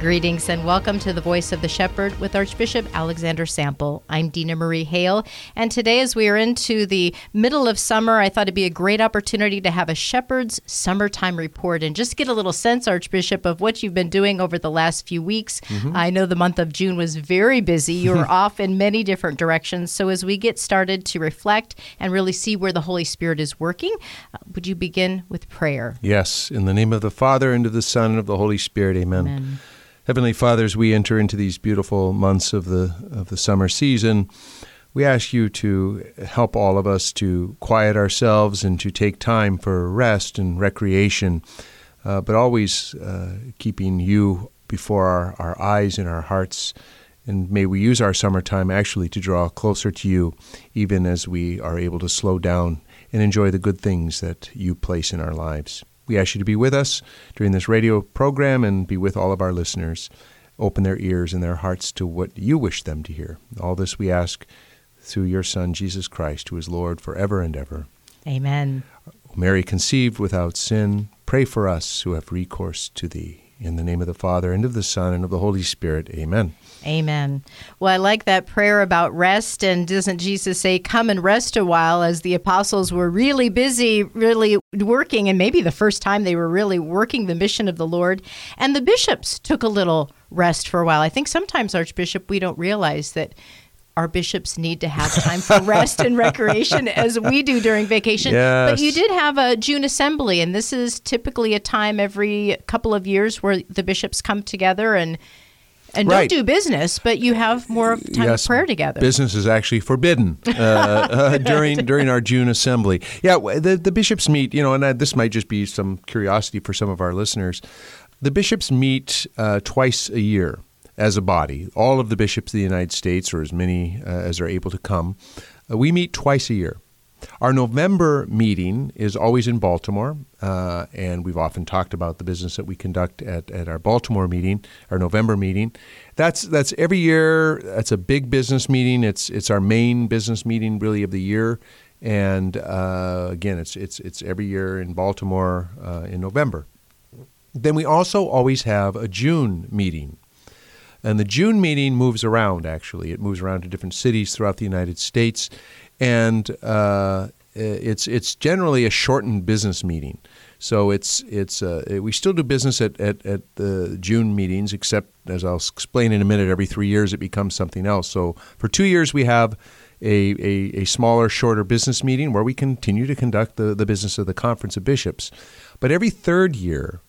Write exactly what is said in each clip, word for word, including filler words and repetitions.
Greetings and welcome to The Voice of the Shepherd with Archbishop Alexander Sample. I'm Dina Marie Hale, and today as we are into the middle of summer, I thought it'd be a great opportunity to have a Shepherd's Summertime Report and just get a little sense, Archbishop, of what you've been doing over the last few weeks. Mm-hmm. I know the month of June was very busy. You were off in many different directions. So as we get started to reflect and really see where the Holy Spirit is working, uh, would you begin with prayer? Yes. In the name of the Father, and of the Son, and of the Holy Spirit. Amen. Amen. Heavenly Father, as we enter into these beautiful months of the of the summer season, we ask you to help all of us to quiet ourselves and to take time for rest and recreation, uh, but always uh, keeping you before our, our eyes and our hearts. And may we use our summertime actually to draw closer to you, even as we are able to slow down and enjoy the good things that you place in our lives. We ask you to be with us during this radio program and be with all of our listeners. Open their ears and their hearts to what you wish them to hear. All this we ask through your Son, Jesus Christ, who is Lord forever and ever. Amen. Mary conceived without sin, pray for us who have recourse to thee. In the name of the Father, and of the Son, and of the Holy Spirit. Amen. Amen. Well, I like that prayer about rest. And doesn't Jesus say, come and rest a while, as the apostles were really busy, really working, and maybe the first time they were really working the mission of the Lord. And the bishops took a little rest for a while. I think sometimes, Archbishop, we don't realize that our bishops need to have time for rest and recreation as we do during vacation. Yes. But you did have a June assembly, and this is typically a time every couple of years where the bishops come together and and right. don't do business, but you have more of time yes, of prayer together. Business is actually forbidden uh, uh, during during our June assembly. Yeah, the, the bishops meet, you know, and I, this might just be some curiosity for some of our listeners. The bishops meet uh, twice a year. As a body, all of the bishops of the United States, or as many uh, as are able to come, uh, we meet twice a year. Our November meeting is always in Baltimore, uh, and we've often talked about the business that we conduct at, at our Baltimore meeting, our November meeting. That's that's every year. That's a big business meeting. It's it's our main business meeting really of the year, and uh, again, it's it's it's every year in Baltimore uh, in November. Then we also always have a June meeting. And the June meeting moves around, actually. It moves around to different cities throughout the United States. And uh, it's it's generally a shortened business meeting. So it's it's uh, we still do business at, at, at the June meetings, except, as I'll explain in a minute, every three years it becomes something else. So for two years we have a, a, a smaller, shorter business meeting where we continue to conduct the, the business of the Conference of Bishops. But every third year,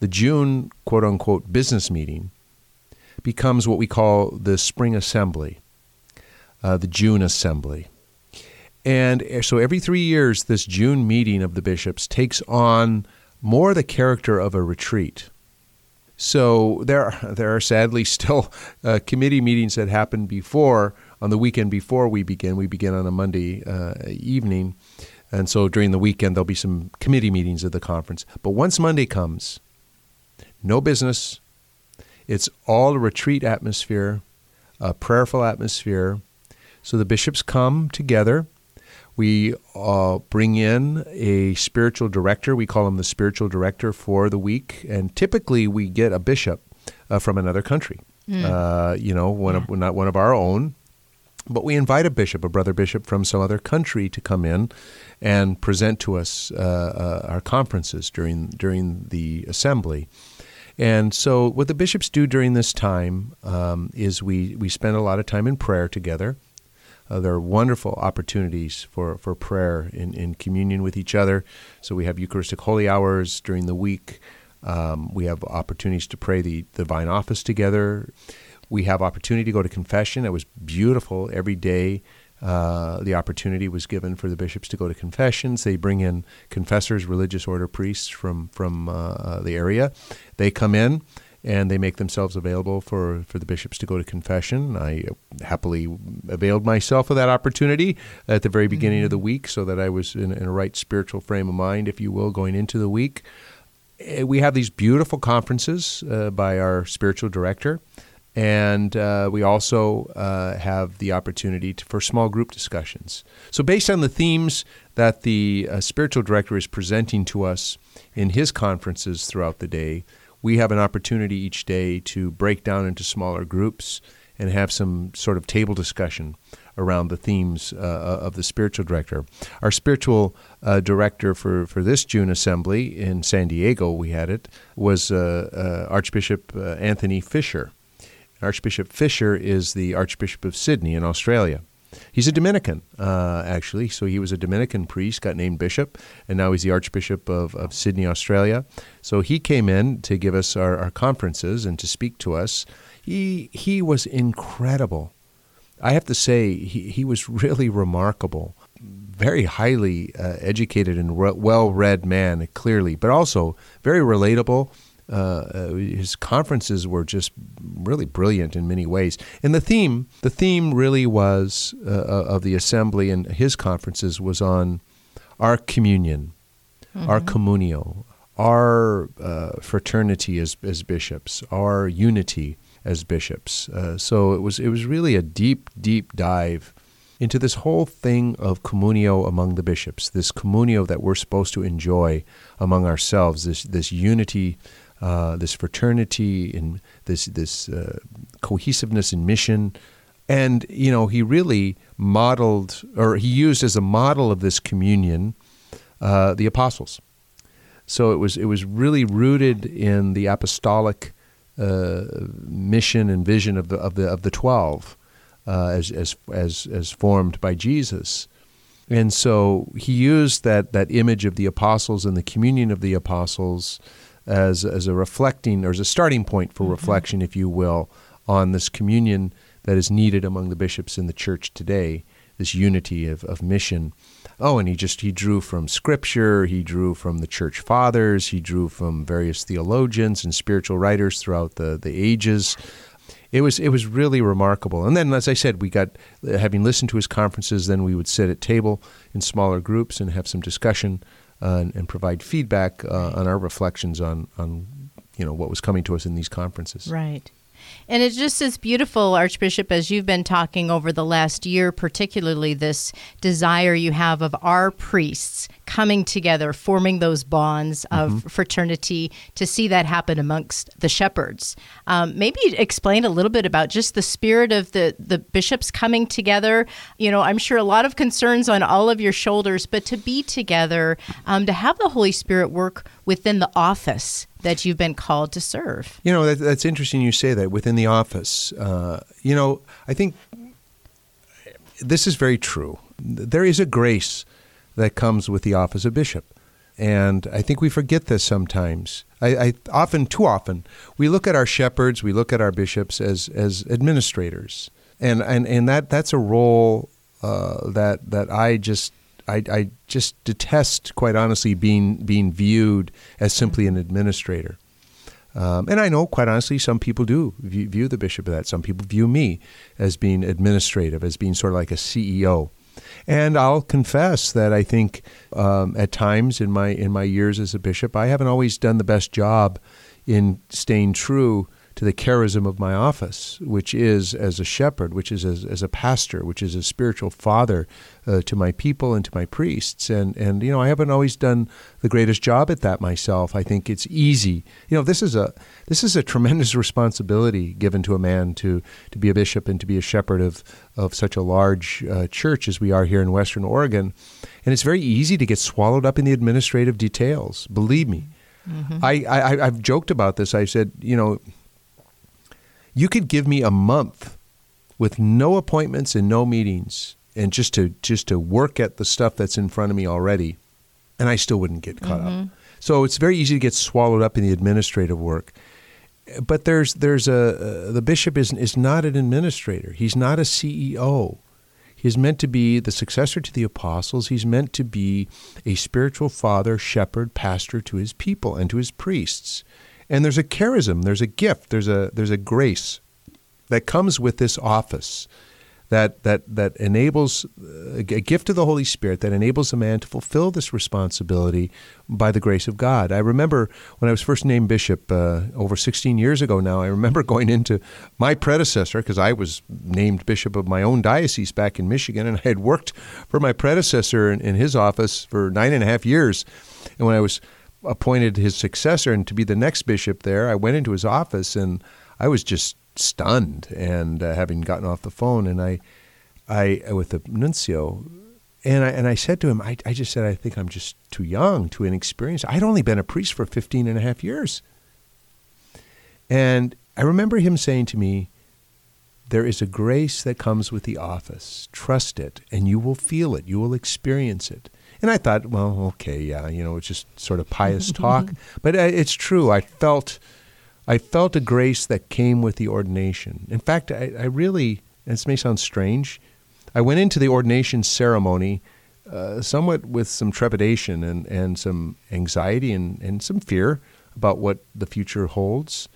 the June, quote-unquote, business meeting becomes what we call the spring assembly, uh, the June assembly. And so every three years, this June meeting of the bishops takes on more the character of a retreat. So there are, there are sadly still uh, committee meetings that happened before, on the weekend before we begin. We begin on a Monday uh, evening. And so during the weekend, there'll be some committee meetings at the conference. But once Monday comes, no business. It's all a retreat atmosphere, a prayerful atmosphere. So the bishops come together. We uh, bring in a spiritual director. We call him the spiritual director for the week. And typically we get a bishop uh, from another country, mm. uh, you know, one yeah. of, not one of our own. But we invite a bishop, a brother bishop from some other country to come in and present to us uh, uh, our conferences during during the assembly. And so what the bishops do during this time um, is we, we spend a lot of time in prayer together. Uh, there are wonderful opportunities for, for prayer in, in communion with each other. So we have Eucharistic Holy Hours during the week. Um, we have opportunities to pray the, the Divine Office together. We have opportunity to go to confession. It was beautiful every day. Uh, the opportunity was given for the bishops to go to confessions. They bring in confessors, religious order priests from from uh, the area. They come in and they make themselves available for, for the bishops to go to confession. I happily availed myself of that opportunity at the very beginning mm-hmm. of the week, so that I was in, in a right spiritual frame of mind, if you will, going into the week. We have these beautiful conferences uh, by our spiritual director. And uh, we also uh, have the opportunity to, for small group discussions. So based on the themes that the uh, spiritual director is presenting to us in his conferences throughout the day, we have an opportunity each day to break down into smaller groups and have some sort of table discussion around the themes uh, of the spiritual director. Our spiritual uh, director for, for this June assembly in San Diego, we had it, was uh, uh, Archbishop uh, Anthony Fisher. Archbishop Fisher is the Archbishop of Sydney in Australia. He's a Dominican, uh, actually. So he was a Dominican priest, got named bishop, and now he's the Archbishop of, of Sydney, Australia. So he came in to give us our, our conferences and to speak to us. He he was incredible. I have to say, he, he was really remarkable. Very highly uh, educated and re- well-read man, clearly, but also very relatable. Uh, his conferences were just really brilliant in many ways. And the theme, the theme really was uh, of the assembly and his conferences was on our communion, mm-hmm. our communio, our uh, fraternity as, as bishops, our unity as bishops. Uh, so it was it was really a deep, deep dive into this whole thing of communio among the bishops, this communio that we're supposed to enjoy among ourselves, this this unity. Uh, this fraternity and this this uh, cohesiveness in mission. And, you know, he really modeled, or he used as a model of this communion, uh, the apostles. So it was it was really rooted in the apostolic uh, mission and vision of the of the of the twelve, uh, as as as as formed by Jesus. And so he used that that image of the apostles and the communion of the apostles as as a reflecting, or as a starting point for mm-hmm. reflection, if you will, on this communion that is needed among the bishops in the church today, this unity of, of mission. Oh, and he just, he drew from Scripture, he drew from the church fathers, he drew from various theologians and spiritual writers throughout the, the ages. It was it was really remarkable. And then, as I said, we got, having listened to his conferences, then we would sit at table in smaller groups and have some discussion Uh, and, and provide feedback uh, on our reflections on, on, you know, what was coming to us in these conferences. Right. And it's just as beautiful, Archbishop, as you've been talking over the last year, particularly this desire you have of our priests coming together, forming those bonds of mm-hmm. fraternity, to see that happen amongst the shepherds. Um, maybe explain a little bit about just the spirit of the, the bishops coming together. You know, I'm sure a lot of concerns on all of your shoulders, but to be together, um, to have the Holy Spirit work within the office that you've been called to serve. You know, that, that's interesting you say that, within the office. Uh, you know, I think this is very true. There is a grace that comes with the office of bishop. And I think we forget this sometimes. I, I often, too often, we look at our shepherds, we look at our bishops as as administrators. And and, and that that's a role uh, that that I just I, I just detest, quite honestly, being being viewed as simply an administrator. Um, and I know, quite honestly, some people do view, view the bishop of that. Some people view me as being administrative, as being sort of like a C E O. And I'll confess that I think um, at times in my in my years as a bishop, I haven't always done the best job in staying true to the charism of my office, which is as a shepherd, which is as, as a pastor, which is a spiritual father uh, to my people and to my priests. And, and, you know, I haven't always done the greatest job at that myself. I think it's easy. You know, this is a this is a tremendous responsibility given to a man to, to be a bishop and to be a shepherd of, of such a large uh, church as we are here in Western Oregon. And it's very easy to get swallowed up in the administrative details. Believe me, Mm-hmm. I, I, I've joked about this. I said, you know, you could give me a month with no appointments and no meetings and just to just to work at the stuff that's in front of me already, and I still wouldn't get caught mm-hmm. up. So it's very easy to get swallowed up in the administrative work. But there's there's a uh, the bishop is is not an administrator. He's not a C E O. He's meant to be the successor to the apostles. He's meant to be a spiritual father, shepherd, pastor to his people and to his priests. And there's a charism, there's a gift, there's a there's a grace that comes with this office that that that enables a gift of the Holy Spirit that enables a man to fulfill this responsibility by the grace of God. I remember when I was first named bishop uh, over sixteen years ago now, I remember going into my predecessor, because I was named bishop of my own diocese back in Michigan, and I had worked for my predecessor in, in his office for nine and a half years. And when I was appointed his successor and to be the next bishop there, I went into his office and I was just stunned, and uh, having gotten off the phone, and I, I with the nuncio, and I and I said to him, I, I just said, I think I'm just too young, too inexperienced. I'd only been a priest for fifteen and a half years. And I remember him saying to me, there is a grace that comes with the office. Trust it, and you will feel it. You will experience it. And I thought, well, okay, yeah, you know, it's just sort of pious talk. But it's true. I felt... I felt a grace that came with the ordination. In fact, I, I really, and this may sound strange, I went into the ordination ceremony uh, somewhat with some trepidation and, and some anxiety and, and some fear about what the future holds.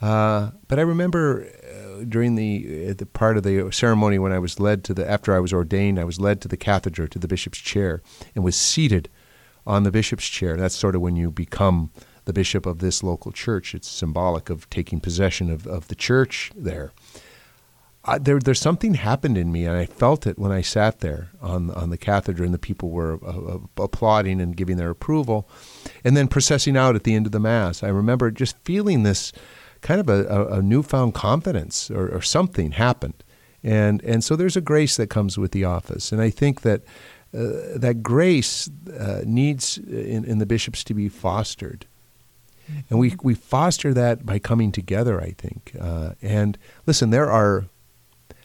Uh, but I remember uh, during the uh, the part of the ceremony when I was led to the, after I was ordained, I was led to the cathedra, to the bishop's chair, and was seated on the bishop's chair. That's sort of when you become the bishop of this local church. It's symbolic of taking possession of, of the church there. I, there. There's something happened in me, and I felt it when I sat there on, on the cathedra, and the people were uh, applauding and giving their approval, and then processing out at the end of the Mass. I remember just feeling this kind of a, a, a newfound confidence or, or something happened. And, and so there's a grace that comes with the office, and I think that uh, that grace uh, needs in, in the bishops to be fostered. And we we foster that by coming together, I think. Uh, and listen, there are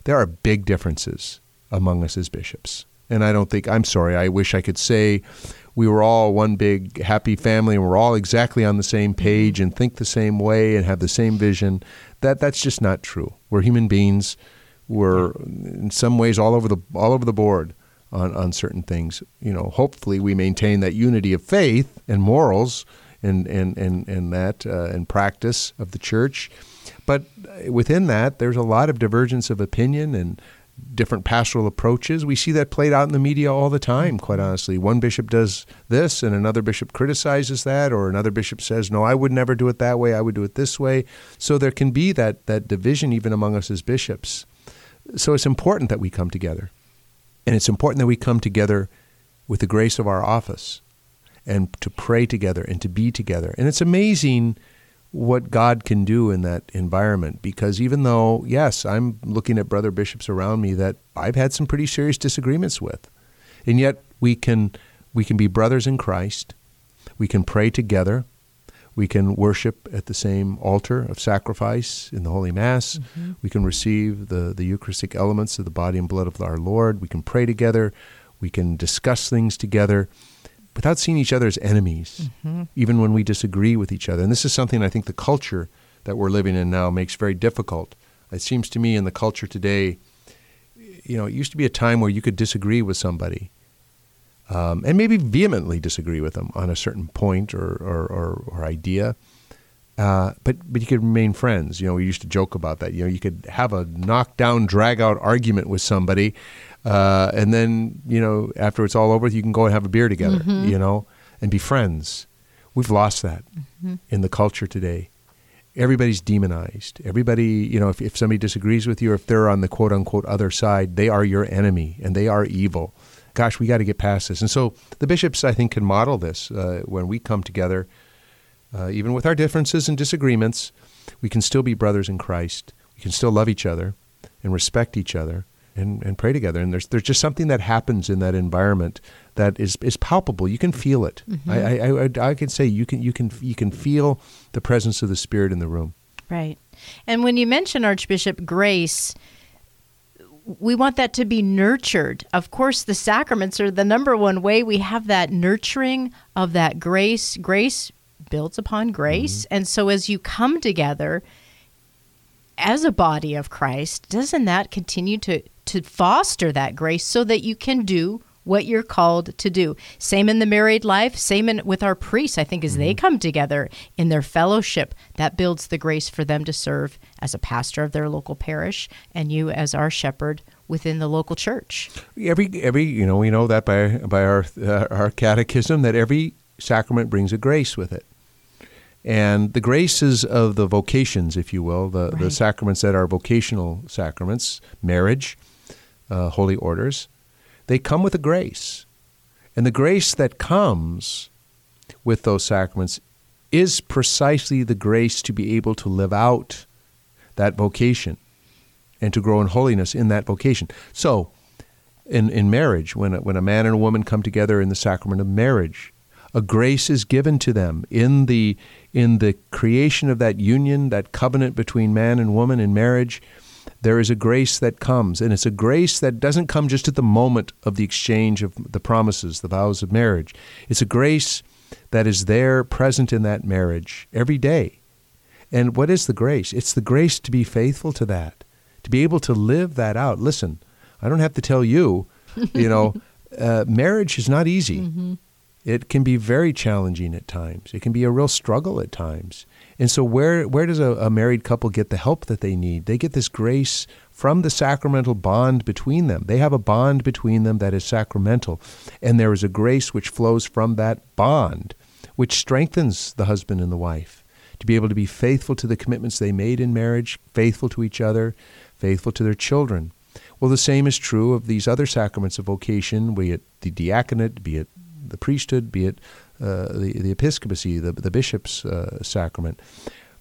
there are big differences among us as bishops. And I don't think, I'm sorry, I wish I could say we were all one big happy family and we're all exactly on the same page and think the same way and have the same vision. That that's just not true. We're human beings. We're in some ways all over the all over the board on, on certain things. You know, hopefully we maintain that unity of faith and morals and and and and that uh, and practice of the church, but within that there's a lot of divergence of opinion and different pastoral approaches. We see that played out in the media all the time. Quite honestly, one bishop does this and another bishop criticizes that, or another bishop says, "No, I would never do it that way. I would do it this way." So there can be that that division even among us as bishops. So it's important that we come together, and it's important that we come together with the grace of our office, and to pray together and to be together. And it's amazing what God can do in that environment, because even though, yes, I'm looking at brother bishops around me that I've had some pretty serious disagreements with, and yet we can we can be brothers in Christ, we can pray together, we can worship at the same altar of sacrifice in the Holy Mass, mm-hmm. we can receive the, the Eucharistic elements of the body and blood of our Lord, we can pray together, we can discuss things together, without seeing each other as enemies, mm-hmm. even when we disagree with each other. And this is something I think the culture that we're living in now makes very difficult. It seems to me in the culture today, you know, it used to be a time where you could disagree with somebody um, and maybe vehemently disagree with them on a certain point or or, or, or idea, uh, but, but you could remain friends. You know, we used to joke about that. You know, you could have a knockdown, drag-out argument with somebody, Uh, and then, you know, after it's all over, you can go and have a beer together, mm-hmm. you know, and be friends. We've lost that mm-hmm. in the culture today. Everybody's demonized. Everybody, you know, if, if somebody disagrees with you, or if they're on the quote unquote other side, they are your enemy and they are evil. Gosh, we got to get past this. And so the bishops, I think, can model this uh, when we come together, uh, even with our differences and disagreements, we can still be brothers in Christ. We can still love each other and respect each other. and, and pray together. And there's there's just something that happens in that environment that is, is palpable. You can feel it. Mm-hmm. I, I I I can say you can you can you can feel the presence of the Spirit in the room. Right. And when you mention, Archbishop, grace, we want that to be nurtured. Of course, the sacraments are the number one way we have that nurturing of that grace. Grace builds upon grace. Mm-hmm. And so as you come together as a body of Christ, doesn't that continue to, to foster that grace so that you can do what you're called to do? Same in the married life, same in with our priests, I think, as mm-hmm. they come together in their fellowship, that builds the grace for them to serve as a pastor of their local parish and you as our shepherd within the local church. Every, every you know, we know that by by our uh, our catechism, that every sacrament brings a grace with it. And the graces of the vocations, if you will, the, right. the sacraments that are vocational sacraments, marriage, uh, holy orders, they come with a grace. And the grace that comes with those sacraments is precisely the grace to be able to live out that vocation and to grow in holiness in that vocation. So in, in marriage, when a, when a man and a woman come together in the sacrament of marriage, a grace is given to them in the in the creation of that union, that covenant between man and woman in marriage. There is a grace that comes, and it's a grace that doesn't come just at the moment of the exchange of the promises, the vows of marriage. It's a grace that is there, present in that marriage every day. And what is the grace? It's the grace to be faithful to that, to be able to live that out. Listen, I don't have to tell you, you know, uh, marriage is not easy. Mm-hmm. It can be very challenging at times. It can be a real struggle at times. And so where where does a, a married couple get the help that they need? They get this grace from the sacramental bond between them. They have a bond between them that is sacramental. And there is a grace which flows from that bond, which strengthens the husband and the wife to be able to be faithful to the commitments they made in marriage, faithful to each other, faithful to their children. Well, the same is true of these other sacraments of vocation, be it the diaconate, be it the priesthood, be it uh, the, the episcopacy, the, the bishop's uh, sacrament.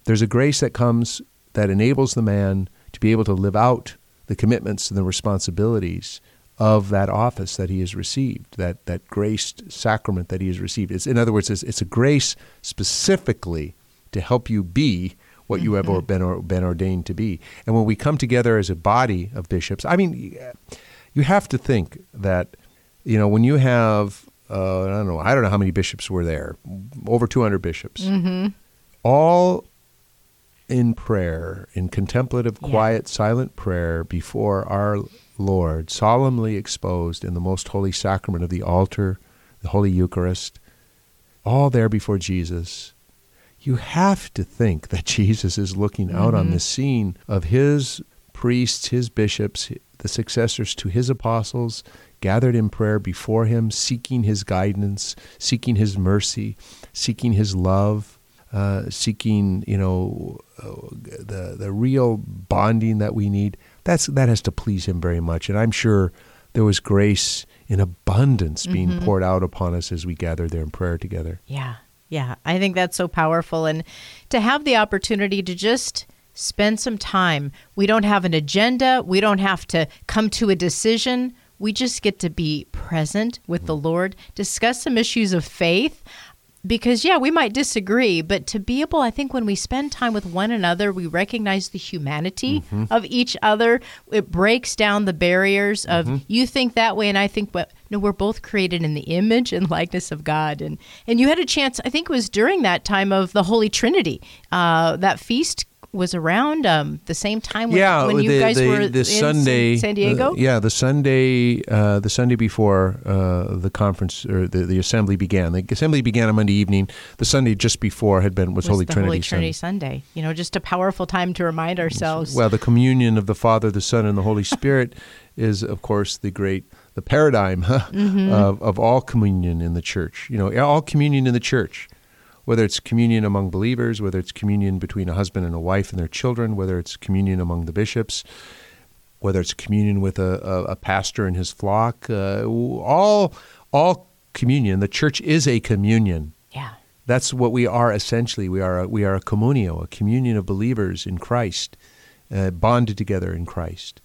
There's a grace that comes that enables the man to be able to live out the commitments and the responsibilities of that office that he has received, that that graced sacrament that he has received. It's, in other words, it's, it's a grace specifically to help you be what you mm-hmm. have been, or, been ordained to be. And when we come together as a body of bishops, I mean, you have to think that, you know, when you have Uh, I don't know. I don't know how many bishops were there. Over two hundred bishops, mm-hmm. all in prayer, in contemplative, yeah. quiet, silent prayer before our Lord, solemnly exposed in the most holy sacrament of the altar, the Holy Eucharist, all there before Jesus. You have to think that Jesus is looking out mm-hmm. on the scene of his priests, his bishops, the successors to his apostles, gathered in prayer before him, seeking his guidance, seeking his mercy, seeking his love, uh, seeking, you know, the the real bonding that we need. That's that has to please him very much. And I'm sure there was grace in abundance being mm-hmm. poured out upon us as we gathered there in prayer together. Yeah, yeah. I think that's so powerful. And to have the opportunity to just spend some time. We don't have an agenda. We don't have to come to a decision. We just get to be present with the Lord, discuss some issues of faith, because, yeah, we might disagree, but to be able, I think when we spend time with one another, we recognize the humanity mm-hmm. of each other. It breaks down the barriers of mm-hmm. you think that way and I think, well, no, we're both created in the image and likeness of God. And, and you had a chance, I think it was during that time of the Holy Trinity, uh, that feast was around um, the same time when, yeah, when you the, guys the, were the in Sunday, San Diego? The, yeah, the Sunday uh, the Sunday before uh, the conference or the, the assembly began. The assembly began on Monday evening. The Sunday just before had been was, was Holy the Trinity Holy Trinity Sunday. Sunday. You know, just a powerful time to remind ourselves. Well, the communion of the Father, the Son, and the Holy Spirit is, of course, the great the paradigm huh, mm-hmm. of, of all communion in the church. You know, all communion in the church. Whether it's communion among believers, whether it's communion between a husband and a wife and their children, whether it's communion among the bishops, whether it's communion with a, a, a pastor and his flock, uh, all all communion. The church is a communion. Yeah, that's what we are essentially. We are a, we are a communio, a communion of believers in Christ, uh, bonded together in Christ.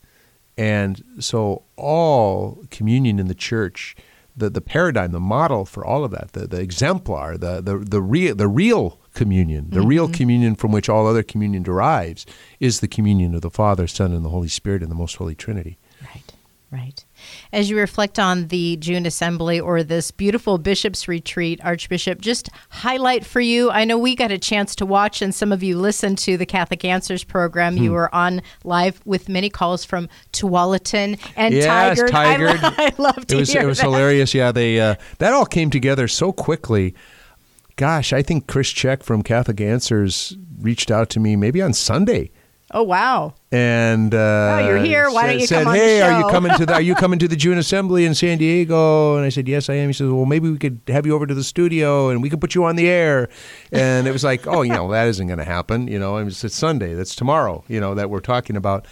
And so all communion in the church, the, the paradigm, the model for all of that, the, the exemplar, the the the real the real communion, the mm-hmm. real communion from which all other communion derives, is the communion of the Father, Son, and the Holy Spirit in the Most Holy Trinity. Right, right. As you reflect on the June assembly or this beautiful Bishop's Retreat, Archbishop, just highlight for you, I know we got a chance to watch and some of you listened to the Catholic Answers program. Hmm. You were on live with many calls from Tualatin and yes, Tigard. Tigard. I, lo- I love to it was, hear It was that. hilarious. Yeah, they uh, that all came together so quickly. Gosh, I think Chris Check from Catholic Answers reached out to me maybe on Sunday. Oh, wow. And uh, oh, you're here. Why said, don't you said, come on hey, the show? Are you coming to the Are you coming to the June assembly in San Diego? And I said, yes, I am. He says, well, maybe we could have you over to the studio and we could put you on the air. And it was like, oh, you know, that isn't going to happen. You know, it's Sunday. That's tomorrow. You know, that we're talking about.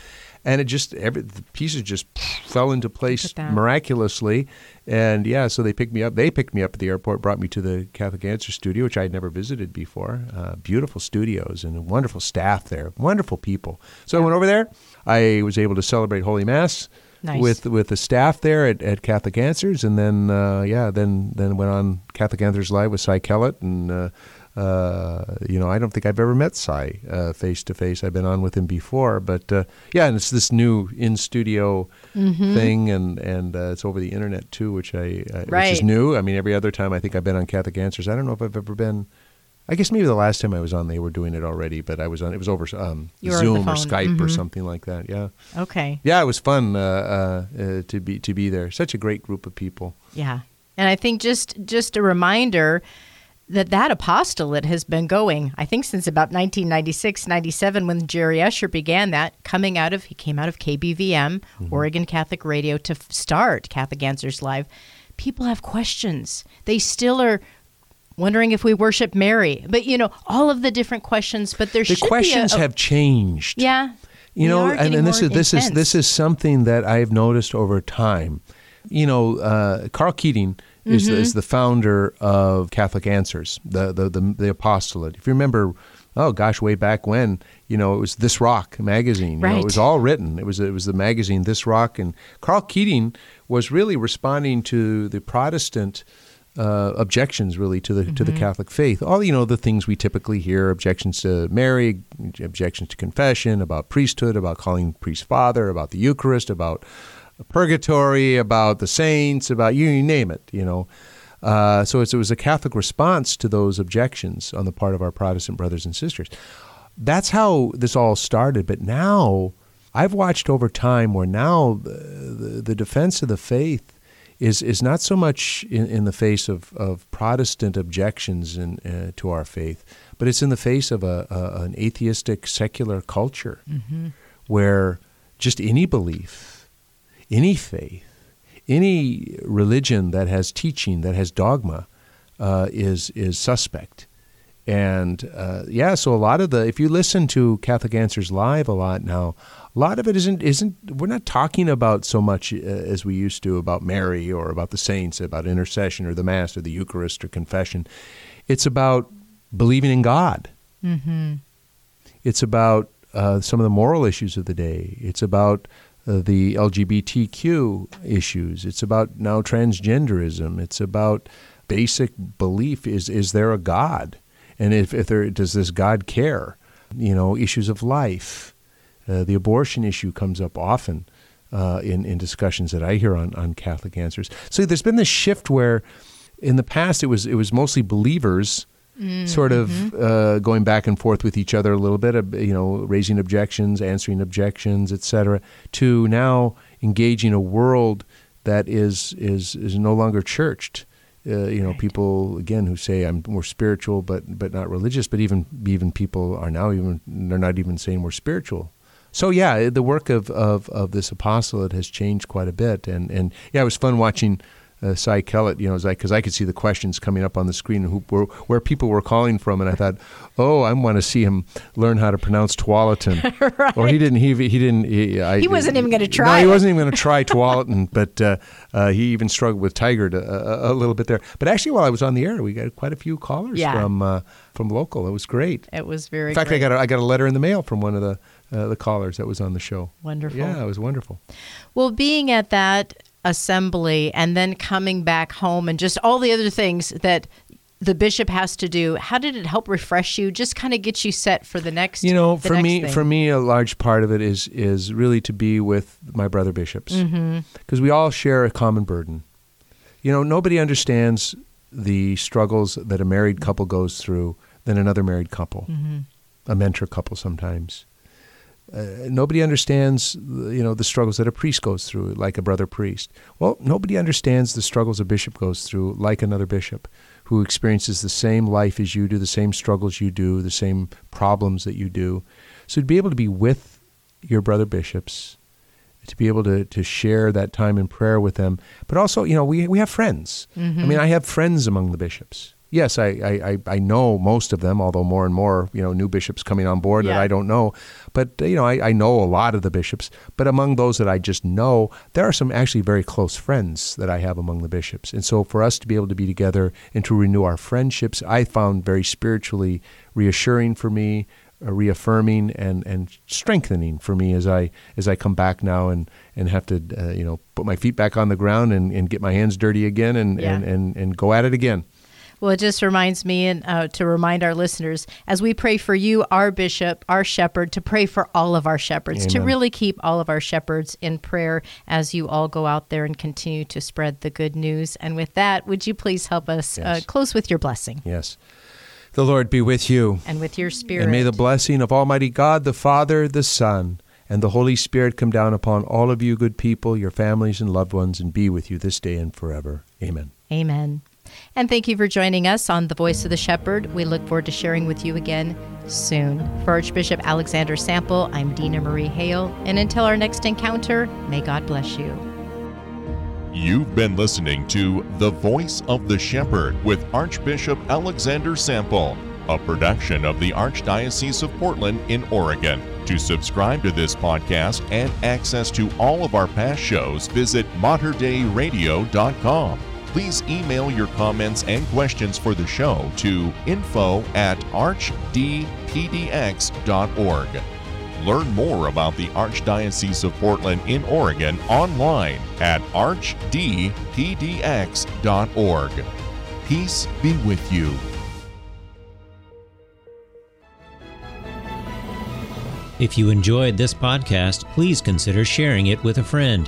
And it just every the pieces just fell into place miraculously. And yeah, so they picked me up. They picked me up at the airport, brought me to the Catholic Answer Studio, which I had never visited before. Uh, beautiful studios and a wonderful staff there, wonderful people. So yeah. I went over there. I was able to celebrate Holy Mass nice. with with the staff there at, at Catholic Answers, and then uh, yeah, then then went on Catholic Answers Live with Cy Kellett and. Uh, Uh, you know, I don't think I've ever met Cy uh, face-to-face. I've been on with him before. But, uh, yeah, and it's this new in-studio mm-hmm. thing, and, and uh, it's over the Internet, too, which I uh, right. which is new. I mean, every other time I think I've been on Catholic Answers. I don't know if I've ever been – I guess maybe the last time I was on, they were doing it already, but I was on – it was over um, Zoom or Skype mm-hmm. or something like that, yeah. Okay. Yeah, it was fun uh, uh, uh, to be to be there. Such a great group of people. Yeah, and I think just just a reminder – that that apostolate has been going, I think, since about nineteen ninety-six, ninety-seven, when Jerry Escher began that, coming out of, he came out of K B V M, mm-hmm. Oregon Catholic Radio, to f- start Catholic Answers Live. People have questions. They still are wondering if we worship Mary. But, you know, all of the different questions, but there the should be The questions have changed. Yeah. You know, and, and this is this is this is something that I've noticed over time. You know, uh, Carl Keating... Is, mm-hmm. the, is the founder of Catholic Answers, the, the the the apostolate. If you remember, oh gosh, way back when, you know, it was This Rock magazine. You right. know, it was all written. It was it was the magazine This Rock, and Carl Keating was really responding to the Protestant uh, objections, really to the mm-hmm. to the Catholic faith. All you know, the things we typically hear: objections to Mary, objections to confession, about priesthood, about calling priest father, about the Eucharist, about purgatory, about the saints, about you, you name it, you know. Uh, so it's, it was a Catholic response to those objections on the part of our Protestant brothers and sisters. That's how this all started. But now I've watched over time where now the, the, the defense of the faith is is not so much in, in the face of, of Protestant objections in, uh, to our faith, but it's in the face of a, a an atheistic secular culture mm-hmm. where just any belief, any faith, any religion that has teaching, that has dogma, uh, is is suspect. And uh, yeah, so a lot of the, if you listen to Catholic Answers Live a lot now, a lot of it isn't, isn't we're not talking about so much uh, as we used to about Mary or about the saints, about intercession or the Mass or the Eucharist or confession. It's about believing in God. Mm-hmm. It's about uh, some of the moral issues of the day. It's about the L G B T Q issues. It's about now transgenderism. It's about basic belief. Is is there a God? And if, if there, does this God care? You know, issues of life. Uh, the abortion issue comes up often uh, in, in discussions that I hear on, on Catholic Answers. So there's been this shift where in the past it was it was mostly believers Mm-hmm. sort of uh, going back and forth with each other a little bit, you know, raising objections, answering objections, et cetera, to now engaging a world that is is, is no longer churched. Uh, you know, right. people, again, who say I'm more spiritual but but not religious, but even even people are now even, they're not even saying we're spiritual. So, yeah, the work of, of, of this apostolate has changed quite a bit. And, and yeah, it was fun watching Uh, Cy Kellett, you know, because I could see the questions coming up on the screen who, where, where people were calling from, and I thought, oh, I want to see him learn how to pronounce Tualatin. Right. Or he didn't. He, he didn't. He, I, he wasn't he, even going to try. No, he wasn't even going to try Tualatin, but uh, uh, he even struggled with Tigard a, a, a little bit there. But actually, while I was on the air, we got quite a few callers yeah. from uh, from local. It was great. It was very. In fact, great. I got a, I got a letter in the mail from one of the uh, the callers that was on the show. Wonderful. Yeah, it was wonderful. Well, being at that assembly and then coming back home and just all the other things that the bishop has to do, how did it help refresh you, just kind of get you set for the next You know, for me, thing? for me, a large part of it is is really to be with my brother bishops, because mm-hmm. we all share a common burden. You know, nobody understands the struggles that a married couple goes through than another married couple, mm-hmm. a mentor couple sometimes. Uh, nobody understands, you know, the struggles that a priest goes through, like a brother priest. Well, nobody understands the struggles a bishop goes through, like another bishop, who experiences the same life as you do, the same struggles you do, the same problems that you do. So to be able to be with your brother bishops, to be able to, to share that time in prayer with them, but also, you know, we we have friends. Mm-hmm. I mean, I have friends among the bishops. Yes, I, I, I know most of them, although more and more, you know, new bishops coming on board yeah. that I don't know. But, you know, I, I know a lot of the bishops. But among those that I just know, there are some actually very close friends that I have among the bishops. And so for us to be able to be together and to renew our friendships, I found very spiritually reassuring for me, uh, reaffirming and, and strengthening for me as I as I come back now and, and have to, uh, you know, put my feet back on the ground and, and get my hands dirty again and, yeah. and, and, and go at it again. Well, it just reminds me, and uh, to remind our listeners, as we pray for you, our bishop, our shepherd, to pray for all of our shepherds, Amen. To really keep all of our shepherds in prayer as you all go out there and continue to spread the good news. And with that, would you please help us yes. uh, close with your blessing? Yes. The Lord be with you. And with your spirit. And may the blessing of Almighty God, the Father, the Son, and the Holy Spirit come down upon all of you good people, your families and loved ones, and be with you this day and forever. Amen. Amen. And thank you for joining us on The Voice of the Shepherd. We look forward to sharing with you again soon. For Archbishop Alexander Sample, I'm Dina Marie Hale. And until our next encounter, may God bless you. You've been listening to The Voice of the Shepherd with Archbishop Alexander Sample, a production of the Archdiocese of Portland in Oregon. To subscribe to this podcast and access to all of our past shows, visit Mater Dei Radio dot com. Please email your comments and questions for the show to info at archdpdx dot org. Learn more about the Archdiocese of Portland in Oregon online at archdpdx dot org. Peace be with you. If you enjoyed this podcast, please consider sharing it with a friend.